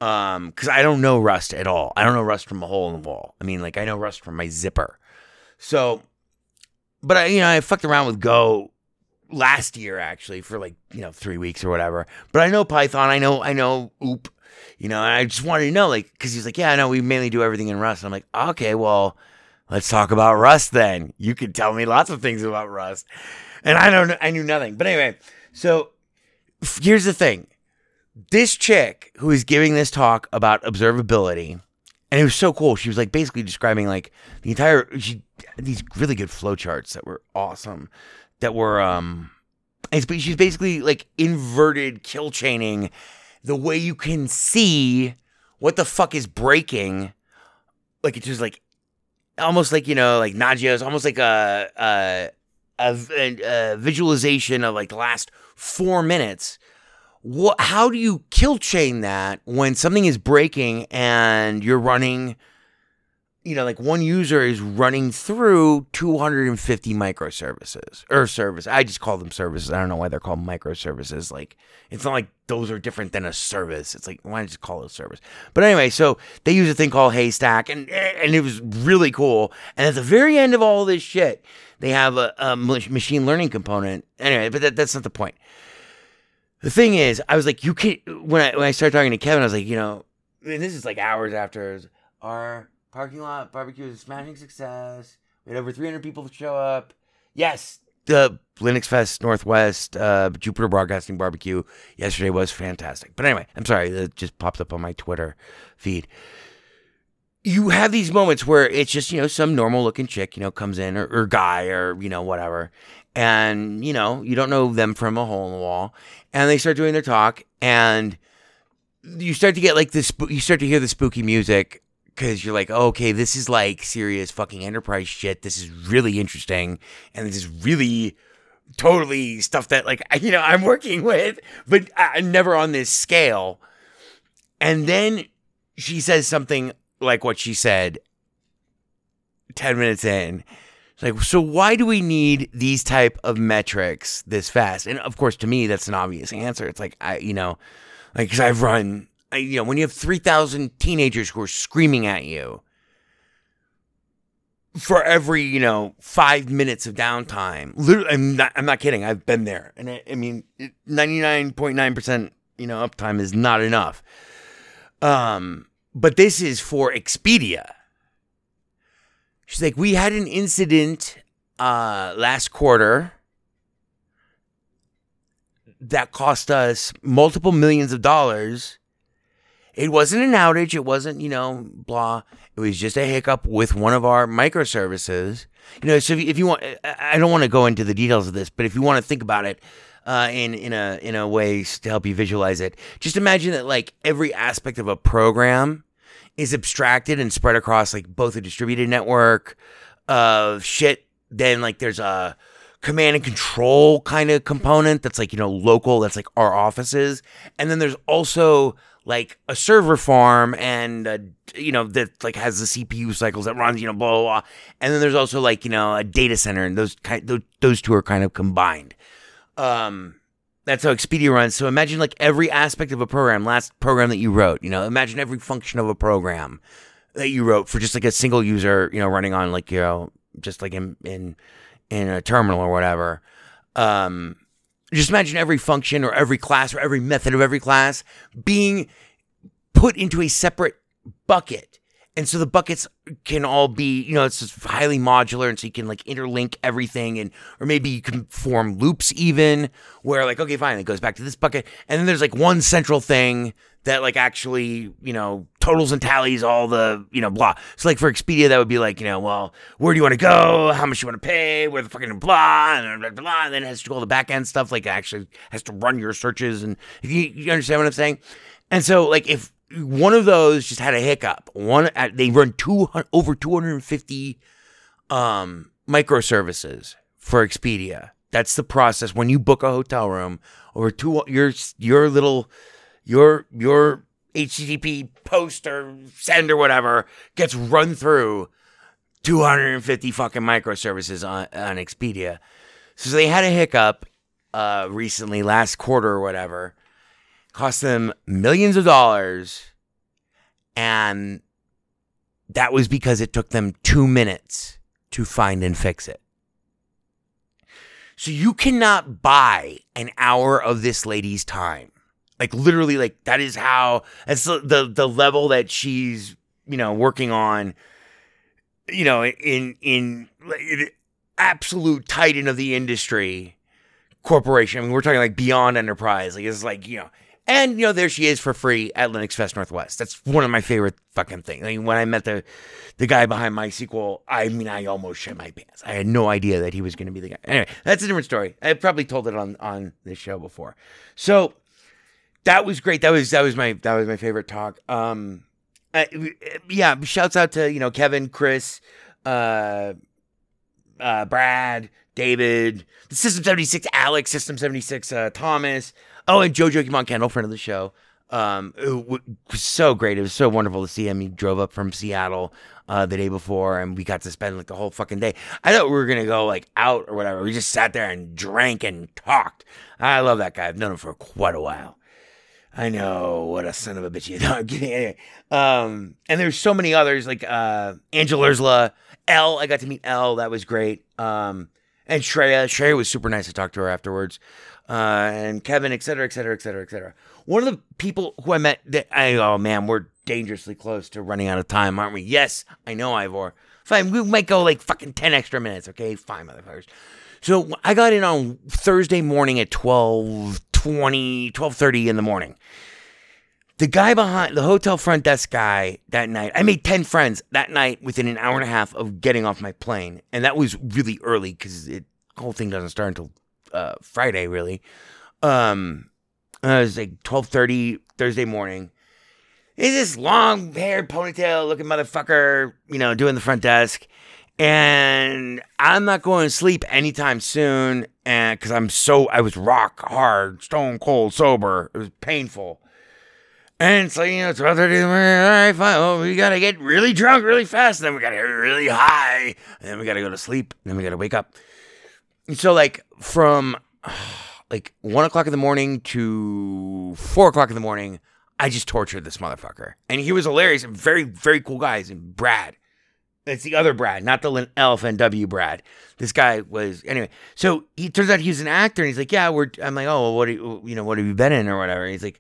Um because I don't know Rust at all. I don't know Rust from a hole in the wall. I mean like I know Rust from my zipper. So But, I, you know, I fucked around with Go last year, actually, for like, you know, three weeks or whatever. But I know Python. I know, I know, oop. You know, and I just wanted to know, like, because he's like, yeah, I know we mainly do everything in Rust. And I'm like, okay, well, let's talk about Rust then. You could tell me lots of things about Rust. And I don't know. I knew nothing. But anyway, so here's the thing. This chick who is giving this talk about observability, and it was so cool. She was like basically describing like the entire, she these really good flowcharts that were awesome, that were, um, she's basically like inverted kill chaining the way you can see what the fuck is breaking. Like it's just like, almost like, you know, like Nagios, almost like a, a, a, a visualization of like the last four minutes. What, how do you kill chain that when something is breaking and you're running, you know, like one user is running through two hundred fifty microservices or service. I just call them services. I don't know why they're called microservices. Like, it's not like those are different than a service. It's like, why don't you just call it a service? But anyway, so they use a thing called Haystack and, and it was really cool. And at the very end of all this shit, they have a, a machine learning component. Anyway, but that, that's not the point. The thing is, I was like, you can't, when I when I started talking to Kevin, I was like, you know, and this is like hours after, our parking lot barbecue is a smashing success. We had over three hundred people show up. Yes, the Linux Fest Northwest, uh, Jupiter Broadcasting Barbecue yesterday was fantastic. But anyway, I'm sorry, it just popped up on my Twitter feed. You have these moments where it's just, you know, some normal-looking chick, you know, comes in, or, or guy, or, you know, whatever. And, you know, you don't know them from a hole in the wall. And they start doing their talk, and you start to get, like, this, you start to hear the spooky music, because you're like, oh, okay, this is, like, serious fucking enterprise shit. This is really interesting, and this is really totally stuff that, like, you know, I'm working with, but I'm never on this scale. And then she says something like what she said ten minutes in. It's like, so why do we need these type of metrics this fast? And of course, to me, that's an obvious answer. It's like, I, you know, like, cause I've run, I, you know, when you have three thousand teenagers who are screaming at you for every, you know, five minutes of downtime, literally, I'm not, I'm not kidding. I've been there. And I, I mean, ninety-nine point nine percent, you know, uptime is not enough. Um, But this is for Expedia. She's like, we had an incident uh, last quarter that cost us multiple millions of dollars. It wasn't an outage. It wasn't, you know, blah. It was just a hiccup with one of our microservices. You know, so if you, if you want, I don't want to go into the details of this, but if you want to think about it, Uh, in, in a in a way to help you visualize it. Just imagine that, like, every aspect of a program is abstracted and spread across, like, both a distributed network of shit. Then, like, there's a command and control kind of component that's, like, you know, local, that's, like, our offices. And then there's also, like, a server farm and, uh, you know, that, like, has the C P U cycles that runs, you know, blah, blah, blah. And then there's also, like, you know, a data center, and those kind, those, those two are kind of combined. Um, that's how Expedia runs. So imagine, like, every aspect of a program, last program that you wrote, you know, imagine every function of a program that you wrote for just, like, a single user, you know, running on, like, you know, just like in, in, in a terminal or whatever. Um, just imagine every function or every class or every method of every class being put into a separate bucket. And so the buckets can all be, you know, it's just highly modular, and so you can, like, interlink everything, and or maybe you can form loops even where, like, okay, fine, it goes back to this bucket. And then there's, like, one central thing that, like, actually, you know, totals and tallies all the, you know, blah. So, like, for Expedia, that would be like, you know, well, where do you want to go? How much you want to pay? Where the fucking blah, and blah, blah, blah. And then it has to go all the back end stuff, like, it actually has to run your searches. And you, you understand what I'm saying? And so, like, if one of those just had a hiccup. One, they run two hundred, over two hundred fifty um, microservices for Expedia. That's the process when you book a hotel room, or two your your little your your H T T P post or send or whatever gets run through two hundred fifty fucking microservices on, on Expedia. So they had a hiccup uh, recently, last quarter or whatever. Cost them millions of dollars, and that was because it took them two minutes to find and fix it. So you cannot buy an hour of this lady's time. Like, literally, like, that is how, that's the, the, the level that she's, you know, working on, you know, in, in, in absolute titan of the industry corporation. I mean, we're talking, like, beyond enterprise. Like, it's like, you know. And, you know, there she is for free at Linux Fest Northwest. That's one of my favorite fucking things. I mean, when I met the the guy behind MySQL, I mean, I almost shit my pants. I had no idea that he was going to be the guy. Anyway, that's a different story. I probably told it on, on this show before. So that was great. That was that was my that was my favorite talk. Um, I, yeah, shouts out to, you know, Kevin, Chris, uh, uh, Brad, David, the System seventy-six, Alex, System seventy-six, uh, Thomas. Oh, and JoJo Kimon Kendall, friend of the show, um, it was so great. It was so wonderful to see him. He drove up from Seattle uh, the day before, and we got to spend, like, the whole fucking day. I thought we were going to go, like, out or whatever. We just sat there and drank and talked. I love that guy. I've known him for quite a while. I know. What a son of a bitch. You know, I'm kidding. Anyway, um, and there's so many others, like uh, Angela Ursula, Elle. I got to meet Elle. That was great. Um, and Shreya. Shreya was super nice to talk to her afterwards. Uh, and Kevin, et cetera, et cetera, et cetera, et cetera. One of the people who I met, that I, oh man, we're dangerously close to running out of time, aren't we? Yes, I know, Ivor. Fine, we might go like fucking ten extra minutes, okay? Fine, motherfuckers. So I got in on Thursday morning at twelve twenty, twelve thirty in the morning. The guy behind, the hotel front desk guy that night, I made ten friends that night within an hour and a half of getting off my plane. And that was really early because the whole thing doesn't start until uh, Friday, really. Um, it was like twelve thirty Thursday morning. It's this long-haired ponytail-looking motherfucker, you know, doing the front desk. And I'm not going to sleep anytime soon and because I'm so, I was rock hard, stone cold, sober. It was painful. And so, you know, twelve thirty, all right, fine. Well, we got to get really drunk really fast. And then we got to get really high. And then we got to go to sleep. And then we got to wake up. And so, like, from, like, one o'clock in the morning to four o'clock in the morning, I just tortured this motherfucker. And he was hilarious and very, very cool guys. And Brad. It's the other Brad, not the Elf and W Brad. This guy was, anyway. So, he turns out he was an actor. And he's like, yeah, we're, I'm like, oh, well, what, do you, you know, what have you been in or whatever? And he's like,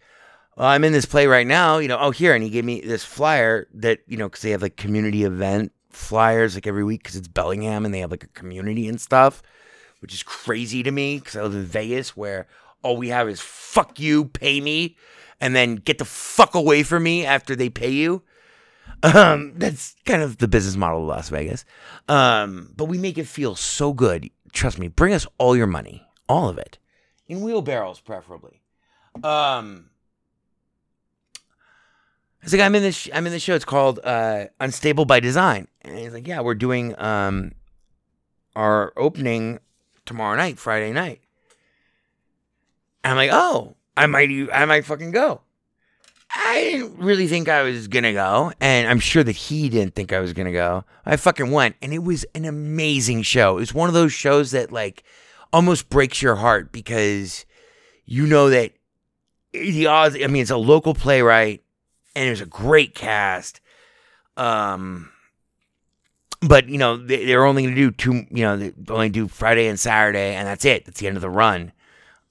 well, I'm in this play right now, you know, oh, here, and he gave me this flyer that, you know, because they have, like, community event flyers, like, every week, because it's Bellingham, and they have, like, a community and stuff, which is crazy to me, because I live in Vegas, where all we have is, fuck you, pay me, and then get the fuck away from me after they pay you. Um, that's kind of the business model of Las Vegas. Um, but we make it feel so good. Trust me, bring us all your money, all of it, in wheelbarrows, preferably. Um... It's like, I'm in this, sh- I'm in this show. It's called uh, Unstable by Design. And he's like, yeah, we're doing um, our opening tomorrow night, Friday night. And I'm like, oh, I might, I might fucking go. I didn't really think I was going to go. And I'm sure that he didn't think I was going to go. I fucking went. And it was an amazing show. It was one of those shows that, like, almost breaks your heart because you know that the odds, I mean, it's a local playwright. And it was a great cast. Um, but, you know, they, they're only going to do two, you know, they only do Friday and Saturday, and that's it. That's the end of the run,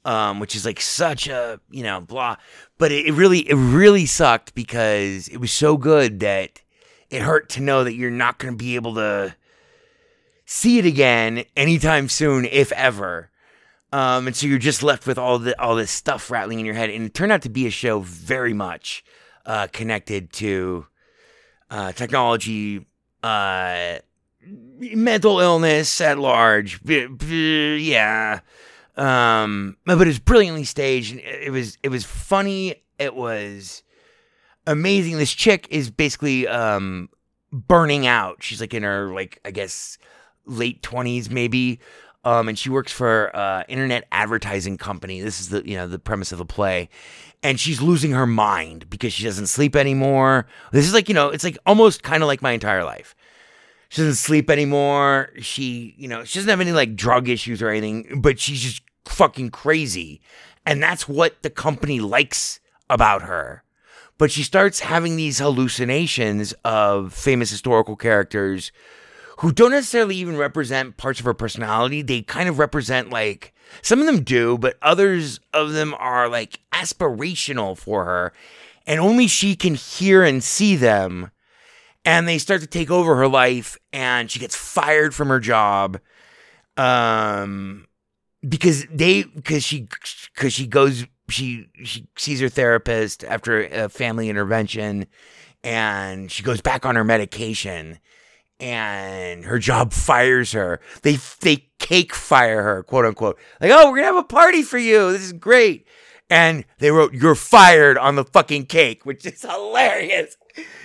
um, which is like such a, you know, blah. But it, it really, it really sucked because it was so good that it hurt to know that you're not going to be able to see it again anytime soon, if ever. Um, and so you're just left with all the all this stuff rattling in your head. And it turned out to be a show very much Uh, connected to uh, technology, uh, mental illness at large. B- b- yeah, um, but it was brilliantly staged. And it was it was funny. It was amazing. This chick is basically um, burning out. She's like in her like I guess late twenties maybe, um, and she works for uh, internet advertising company. This is the you know the premise of the play. And she's losing her mind because she doesn't sleep anymore. This is like, you know, it's like almost kind of like my entire life. She doesn't sleep anymore. She, you know, she doesn't have any like drug issues or anything, but she's just fucking crazy. And that's what the company likes about her. But she starts having these hallucinations of famous historical characters who don't necessarily even represent parts of her personality. They kind of represent like, some of them do, but others of them are like aspirational for her. And only she can hear and see them. And they start to take over her life. And she gets fired from her job. Um, because they, because she, because she goes, she, she sees her therapist after a family intervention. And she goes back on her medication. And her job fires her. They they cake fire her, quote unquote. Like, oh, we're going to have a party for you. This is great. And they wrote, you're fired on the fucking cake, which is hilarious.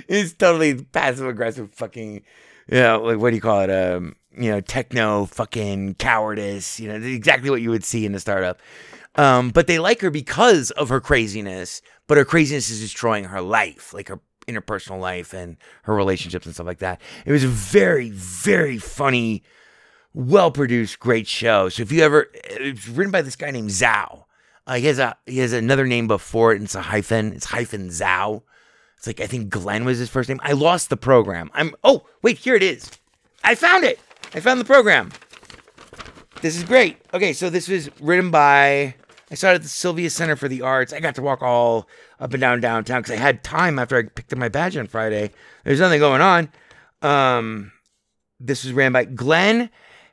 It's totally passive aggressive fucking, you know, like, what do you call it? Um, you know, techno fucking cowardice. You know, exactly what you would see in a startup. Um, but they like her because of her craziness. But her craziness is destroying her life, like her interpersonal life and her relationships and stuff like that. It was a very, very funny, well-produced, great show. So if you ever, it's written by this guy named Zhao. Uh, he has a he has another name before it, and it's a hyphen. It's hyphen Zhao. It's like, I think Glenn was his first name. I lost the program. I'm, oh, wait, here it is. I found it. I found the program. This is great. Okay, so this was written by, I saw it at the Sylvia Center for the Arts. I got to walk all up and down downtown because I had time after I picked up my badge on Friday. There's nothing going on. Um, This was ran by Glenn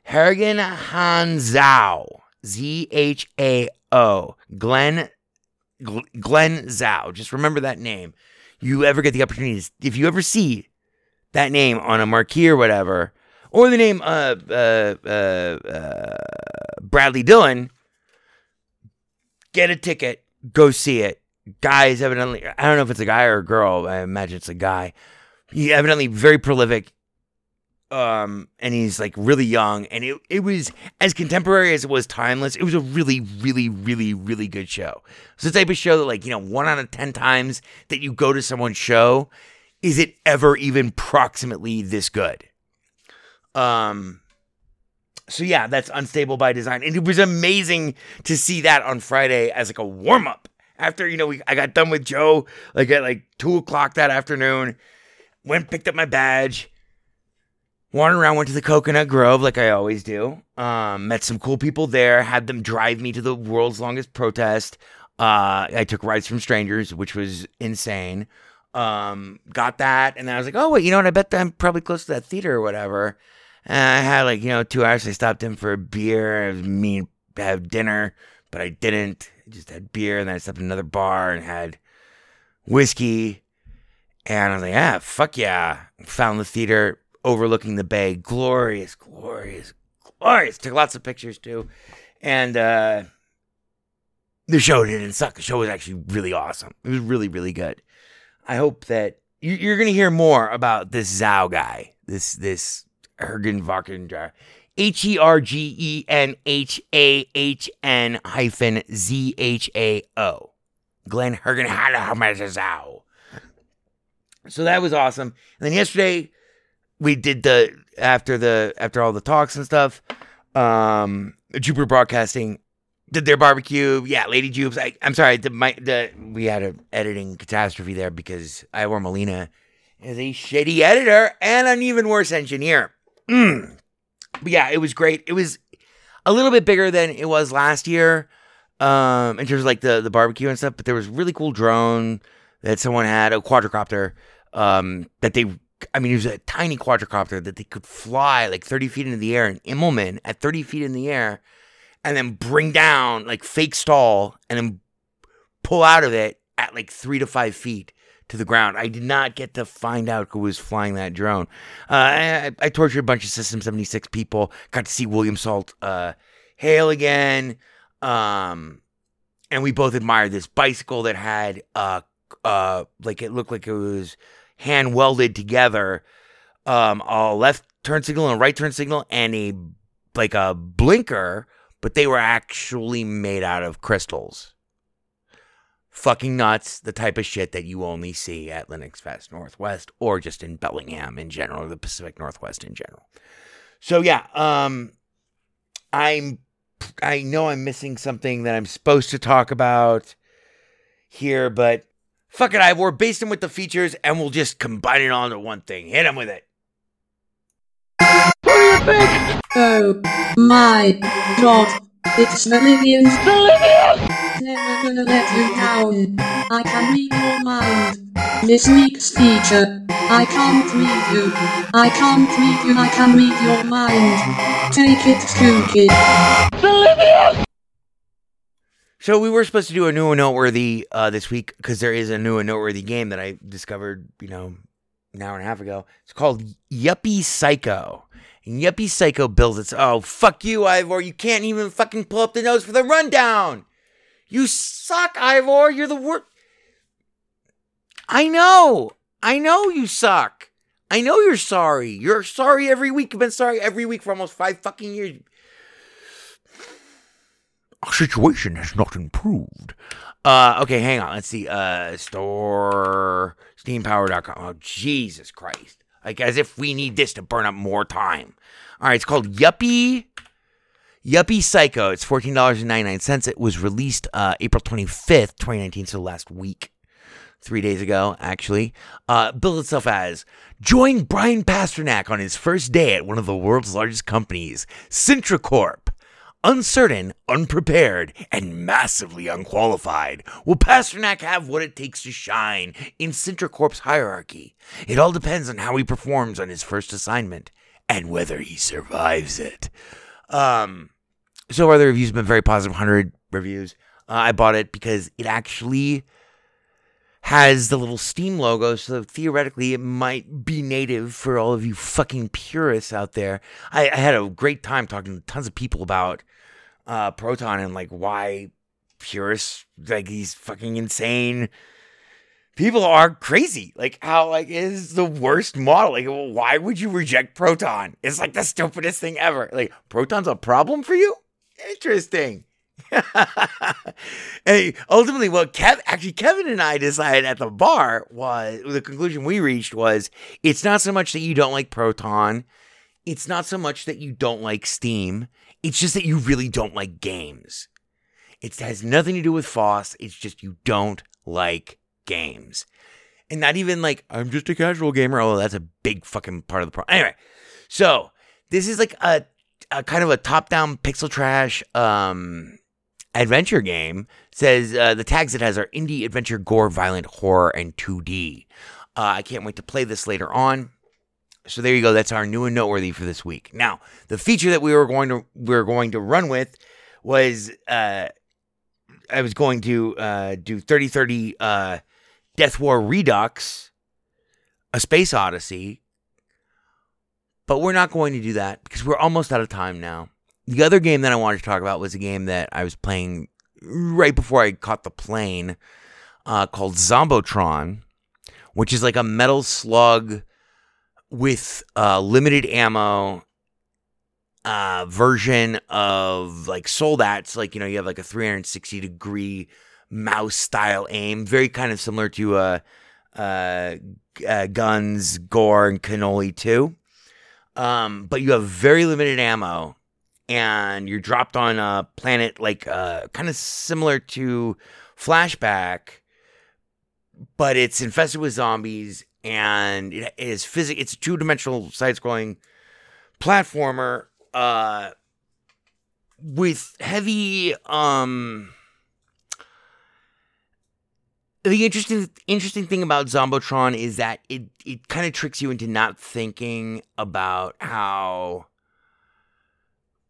Hargenhahn Zhao. Z H A O. Glenn Gl- Glenn Zhao. Just remember that name. You ever get the opportunities. If you ever see that name on a marquee or whatever, or the name uh, uh, uh, uh, Bradley Dillon, get a ticket. Go see it. Guys, evidently, I don't know if it's a guy or a girl. I imagine it's a guy. He evidently very prolific. Um, and he's like really young, and it, it was as contemporary as it was timeless. It was a really, really, really, really good show. So the type of show that, like, you know, one out of ten times that you go to someone's show, is it ever even proximately this good? Um, so yeah, that's Unstable by Design. And it was amazing to see that on Friday as like a warm up after, you know, we, I got done with Joe, like at like two o'clock that afternoon, went, picked up my badge, wandered around, went to the Coconut Grove like I always do. Um, met some cool people there. Had them drive me to the world's longest protest. Uh, I took rides from strangers, which was insane. Um, got that. And then I was like, oh, wait, you know what? I bet that I'm probably close to that theater or whatever. And I had like, you know, two hours. I stopped in for a beer. I was mean to have dinner, but I didn't. I just had beer. And then I stopped at another bar and had whiskey. And I was like, ah, fuck yeah. Found the theater. Overlooking the bay. Glorious, glorious, glorious. Took lots of pictures too. And uh, the show didn't suck. The show was actually really awesome. It was really, really good. I hope that you, you're going to hear more about this Zhao guy. This, this Hergenvachner. H E R G E N H A H N hyphen Z H A O. Glenn Hergenhahn Zhao. So that was awesome. And then yesterday, we did the after the after all the talks and stuff. Um, Jupiter Broadcasting did their barbecue. Yeah, Lady Jupes. I, I'm sorry. The, my, the we had an editing catastrophe there because Ivor Molina is a shitty editor and an even worse engineer. Mm. But yeah, it was great. It was a little bit bigger than it was last year um, in terms of like the the barbecue and stuff. But there was a really cool drone that someone had, a quadricopter um, that they. I mean, it was a tiny quadricopter that they could fly like thirty feet into the air in Immelman at thirty feet in the air and then bring down like fake stall and then pull out of it at like three to five feet to the ground. I did not get to find out who was flying that drone. Uh, I, I tortured a bunch of System seventy-six people, got to see William Salt uh, Hale again. Um, and we both admired this bicycle that had uh, uh, like it looked like it was hand welded together, um, a left turn signal and a right turn signal, and a like a blinker, but they were actually made out of crystals. Fucking nuts! The type of shit that you only see at Linux Fest Northwest, or just in Bellingham in general, or the Pacific Northwest in general. So yeah, um, I'm I know I'm missing something that I'm supposed to talk about here, but. Fuck it, Ivor, baste him with the features, and we'll just combine it all into one thing. Hit him with it. Oh, my God. It's Bolivian. Bolivian! Never gonna let you down. I can read your mind. This week's feature. I can't read you. I can't read you. I can read your mind. Take it, Spooky. Bolivian! So we were supposed to do a new and noteworthy uh, this week because there is a new and noteworthy game that I discovered, you know, an hour and a half ago. It's called Yuppie Psycho. And Yuppie Psycho builds its... Oh, fuck you, Ivor. You can't even fucking pull up the nose for the rundown. You suck, Ivor. You're the worst. I know. I know you suck. I know you're sorry. You're sorry every week. You've been sorry every week for almost five fucking years. Our situation has not improved. Uh, okay, hang on. Let's see. Uh, store steam power dot com. Oh, Jesus Christ. Like, as if we need this to burn up more time. All right, it's called Yuppie Yuppie Psycho. It's fourteen dollars and ninety-nine cents. It was released uh, April twenty-fifth, twenty nineteen, so last week. Three days ago, actually. Uh, billed itself as, join Brian Pasternak on his first day at one of the world's largest companies, Centracorp. Uncertain, unprepared, and massively unqualified, will Pasternak have what it takes to shine in Centracorp's hierarchy? It all depends on how he performs on his first assignment. and whether he survives it. Um, so far, the reviews have been very positive, one hundred reviews. Uh, I bought it because it actually has the little Steam logo, so theoretically it might be native for all of you fucking purists out there. I, I had a great time talking to tons of people about uh, Proton and, like, why purists, like, these fucking insane people are crazy. Like, how, like, it is the worst model. Like, well, why would you reject Proton? It's, like, the stupidest thing ever. Like, Proton's a problem for you? Interesting. And ultimately, well, Kev- actually, Kevin and I decided at the bar was the conclusion we reached was it's not so much that you don't like Proton, it's not so much that you don't like Steam, it's just that you really don't like games. It has nothing to do with F O S S. It's just you don't like games, and not even like I'm just a casual gamer. Although that's a big fucking part of the problem. Anyway, so this is like a, a kind of a top-down pixel trash. Um, Adventure game says uh, the tags it has are indie, adventure, gore, violent, horror, and two D. Uh, I can't wait to play this later on. So there you go. That's our new and noteworthy for this week. Now, the feature that we were going to we were going to run with was uh, I was going to uh, do thirty thirty uh, Death War Redux, A Space Odyssey, but we're not going to do that because we're almost out of time now. The other game that I wanted to talk about was a game that I was playing right before I caught the plane uh, called Zombotron, which is like a metal slug with uh, limited ammo uh, version of like Soul That's. Like, you know, you have like a three sixty degree mouse style aim, very kind of similar to uh, uh, uh, Guns, Gore, and Cannoli two. Um, but you have very limited ammo. And you're dropped on a planet like uh, kind of similar to Flashback, but it's infested with zombies, and it is physics. It's a two-dimensional side-scrolling platformer uh, with heavy. Um, the interesting interesting thing about Zombotron is that it it kind of tricks you into not thinking about how.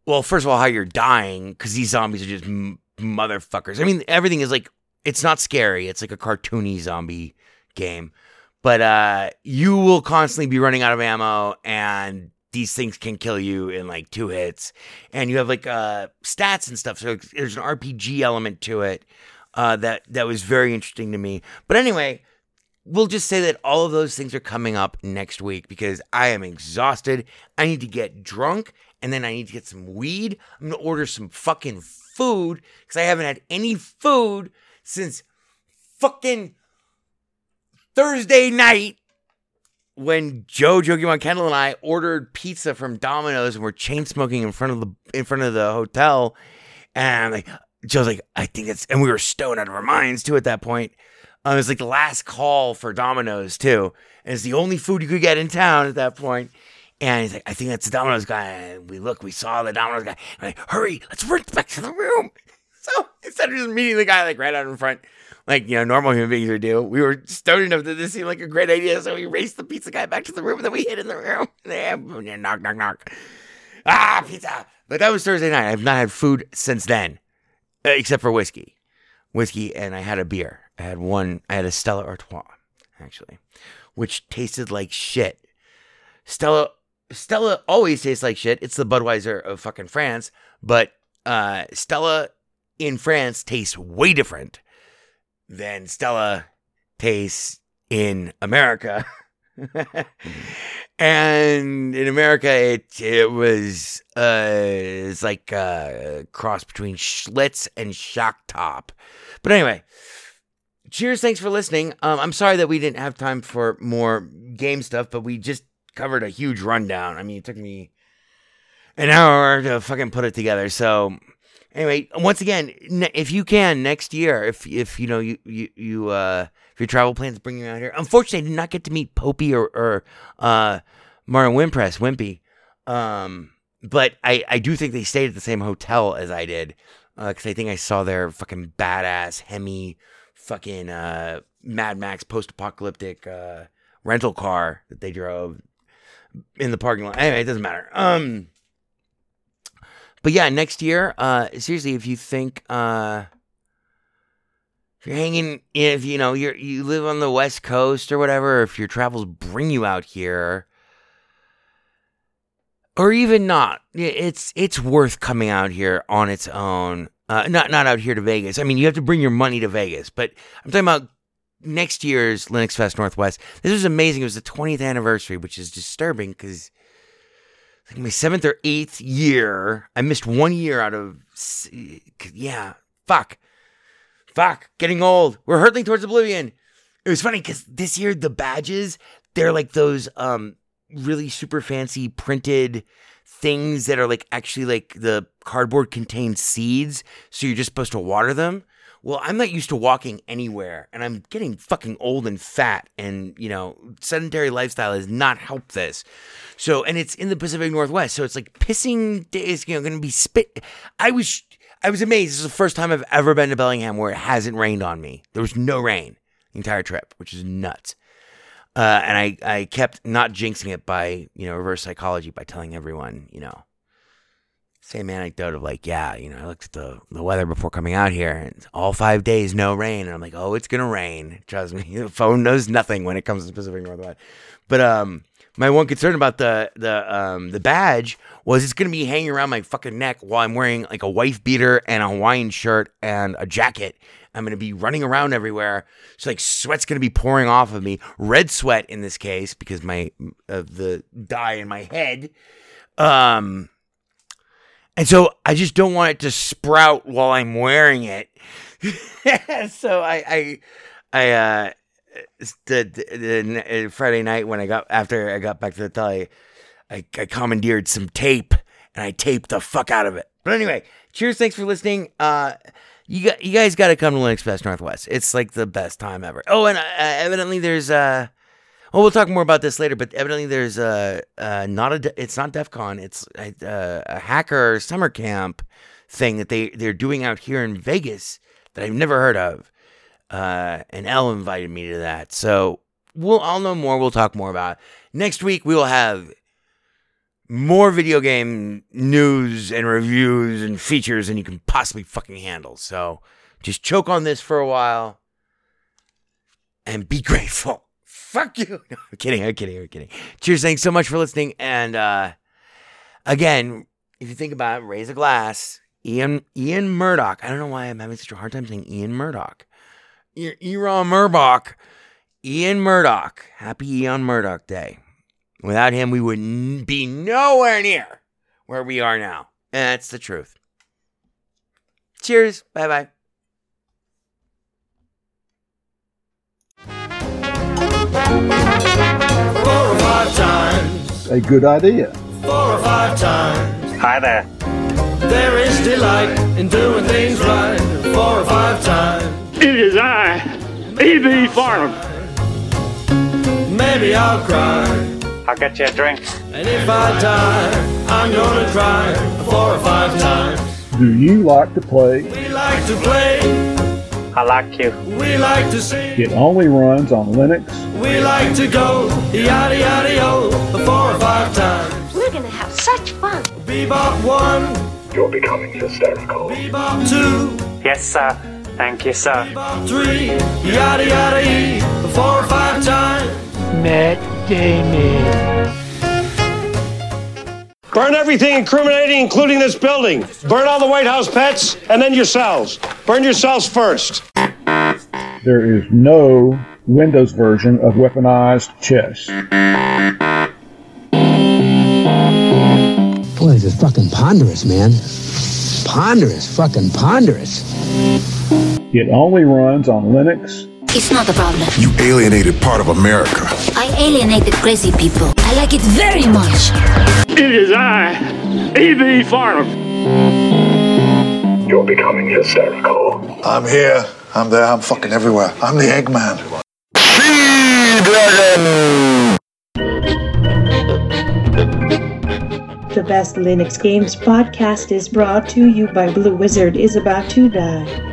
Well, first of all, how you're dying, because these zombies are just m- motherfuckers. I mean, everything is like, it's not scary. It's like a cartoony zombie game. But uh, you will constantly be running out of ammo, and these things can kill you in like two hits. And you have like uh, stats and stuff, so there's an R P G element to it uh, that, that was very interesting to me. But anyway, we'll just say that all of those things are coming up next week, because I am exhausted. I need to get drunk. And then I need to get some weed. I'm going to order some fucking food because I haven't had any food since fucking Thursday night when JoJo Kimon Kendall and I ordered pizza from Domino's and were chain smoking in front of the in front of the hotel. And like Joe's like, I think it's, and we were stoned out of our minds too at that point. Um, it was like the last call for Domino's too, and it's the only food you could get in town at that point. And he's like, I think that's the Domino's guy. And we look, we saw the Domino's guy. I'm like, hurry, let's run back to the room. So instead of just meeting the guy like right out in front, like, you know, normal human beings would do, we were stoned enough that this seemed like a great idea. So we raced the pizza guy back to the room, and then we hid in the room. And knock, knock, knock. Ah, pizza. But that was Thursday night. I've not had food since then, except for whiskey. Whiskey, and I had a beer. I had one, I had a Stella Artois, actually, which tasted like shit. Stella Stella always tastes like shit. It's the Budweiser of fucking France, but uh, Stella in France tastes way different than Stella tastes in America. And in America, it it was uh, it's like a cross between Schlitz and Shock Top. But anyway, cheers! Thanks for listening. Um, I'm sorry that we didn't have time for more game stuff, but we just covered a huge rundown. I mean, it took me an hour to fucking put it together. So anyway, once again, if you can next year, if, if, you know, you, you, you uh, if your travel plans bring you out here, unfortunately I did not get to meet Popey or, or, uh, Martin Wimpress, Wimpy. Um, but I, I do think they stayed at the same hotel as I did. Uh, cause I think I saw their fucking badass Hemi fucking, uh, Mad Max post-apocalyptic, uh, rental car that they drove. in the parking lot. Anyway, it doesn't matter. Um, but yeah, next year, uh, seriously, if you think, uh, if you're hanging, if you know, you're, you live on the West Coast or whatever, if your travels bring you out here, or even not, it's it's worth coming out here on its own. Uh, not not out here to Vegas. I mean, you have to bring your money to Vegas, but I'm talking about next year's Linux Fest Northwest. This was amazing. It was the twentieth anniversary, which is disturbing because like my seventh or eighth year, I missed one year out of yeah. Fuck, fuck, getting old. We're hurtling towards oblivion. It was funny because this year the badges, they're like those um really super fancy printed things that are like actually like the cardboard contains seeds, so you're just supposed to water them. Well, I'm not used to walking anywhere, and I'm getting fucking old and fat, and, you know, sedentary lifestyle has not helped this. So, and it's in the Pacific Northwest, so it's like pissing days, you know, going to be spit. I was, I was amazed. This is the first time I've ever been to Bellingham where it hasn't rained on me. There was no rain the entire trip, which is nuts. Uh, and I, I kept not jinxing it by, you know, reverse psychology by telling everyone, you know, same anecdote of like, yeah, you know, I looked at the, the weather before coming out here and it's all five days, no rain. And I'm like, oh, it's going to rain. Trust me, the phone knows nothing when it comes to the Pacific Northwest. But um, my one concern about the the um, the badge was it's going to be hanging around my fucking neck while I'm wearing like a wife beater and a Hawaiian shirt and a jacket. I'm going to be running around everywhere. So like sweat's going to be pouring off of me. Red sweat in this case because my of uh, the dye in my head. Um... And so I just don't want it to sprout while I'm wearing it. So I, I, I, uh, the, the, the Friday night when I got, after I got back to the telly, I, I commandeered some tape and I taped the fuck out of it. But anyway, cheers. Thanks for listening. Uh, you got, you guys got to come to Linux Fest Northwest. It's like the best time ever. Oh, and uh, evidently there's, uh, well, we'll talk more about this later, but evidently there's a, a not a, de- it's not DEF CON, it's a, a hacker summer camp thing that they, they're doing out here in Vegas that I've never heard of. Uh, and Elle invited me to that. So we'll all know more. We'll talk more about it. Next week. We will have more video game news and reviews and features than you can possibly fucking handle. So just choke on this for a while and be grateful. Fuck you. No, I'm kidding. I'm kidding. I'm kidding. Cheers. Thanks so much for listening. And uh, again, if you think about it, raise a glass. Ian Ian Murdock. I don't know why I'm having such a hard time saying Ian Murdock. E- Eron Murdoch. Ian Murdock. Happy Ian Murdock Day. Without him, we would n- be nowhere near where we are now. And that's the truth. Cheers. Bye-bye. Four or five times. A good idea. Four or five times. Hi there. There is delight in doing things right. Four or five times. It is I, E B. Farnham. Maybe I'll cry. I'll get you a drink. And if I die, I'm gonna cry. Four or five times. Do you like to play? We like to play. I like you. We like to sing. It only runs on Linux. We like to go yada yada yo four or five times. We're gonna have such fun. Bebop one. You're becoming hysterical. Bebop two. Yes, sir. Thank you, sir. Bebop three. Yada yada e four or five times. Matt Damon. Burn everything incriminating, including this building. Burn all the White House pets, and then yourselves. Burn yourselves first. There is no Windows version of weaponized chess. Boy, this is fucking ponderous, man. Ponderous, fucking ponderous. It only runs on Linux. It's not a problem. You alienated part of America. I alienated crazy people. I like it very much. It is I, E B. Farnham. You're becoming hysterical. I'm here. I'm there. I'm fucking everywhere. I'm the Eggman. Sea Dragon! The Best Linux Games Podcast is brought to you by Blue Wizard is about to die.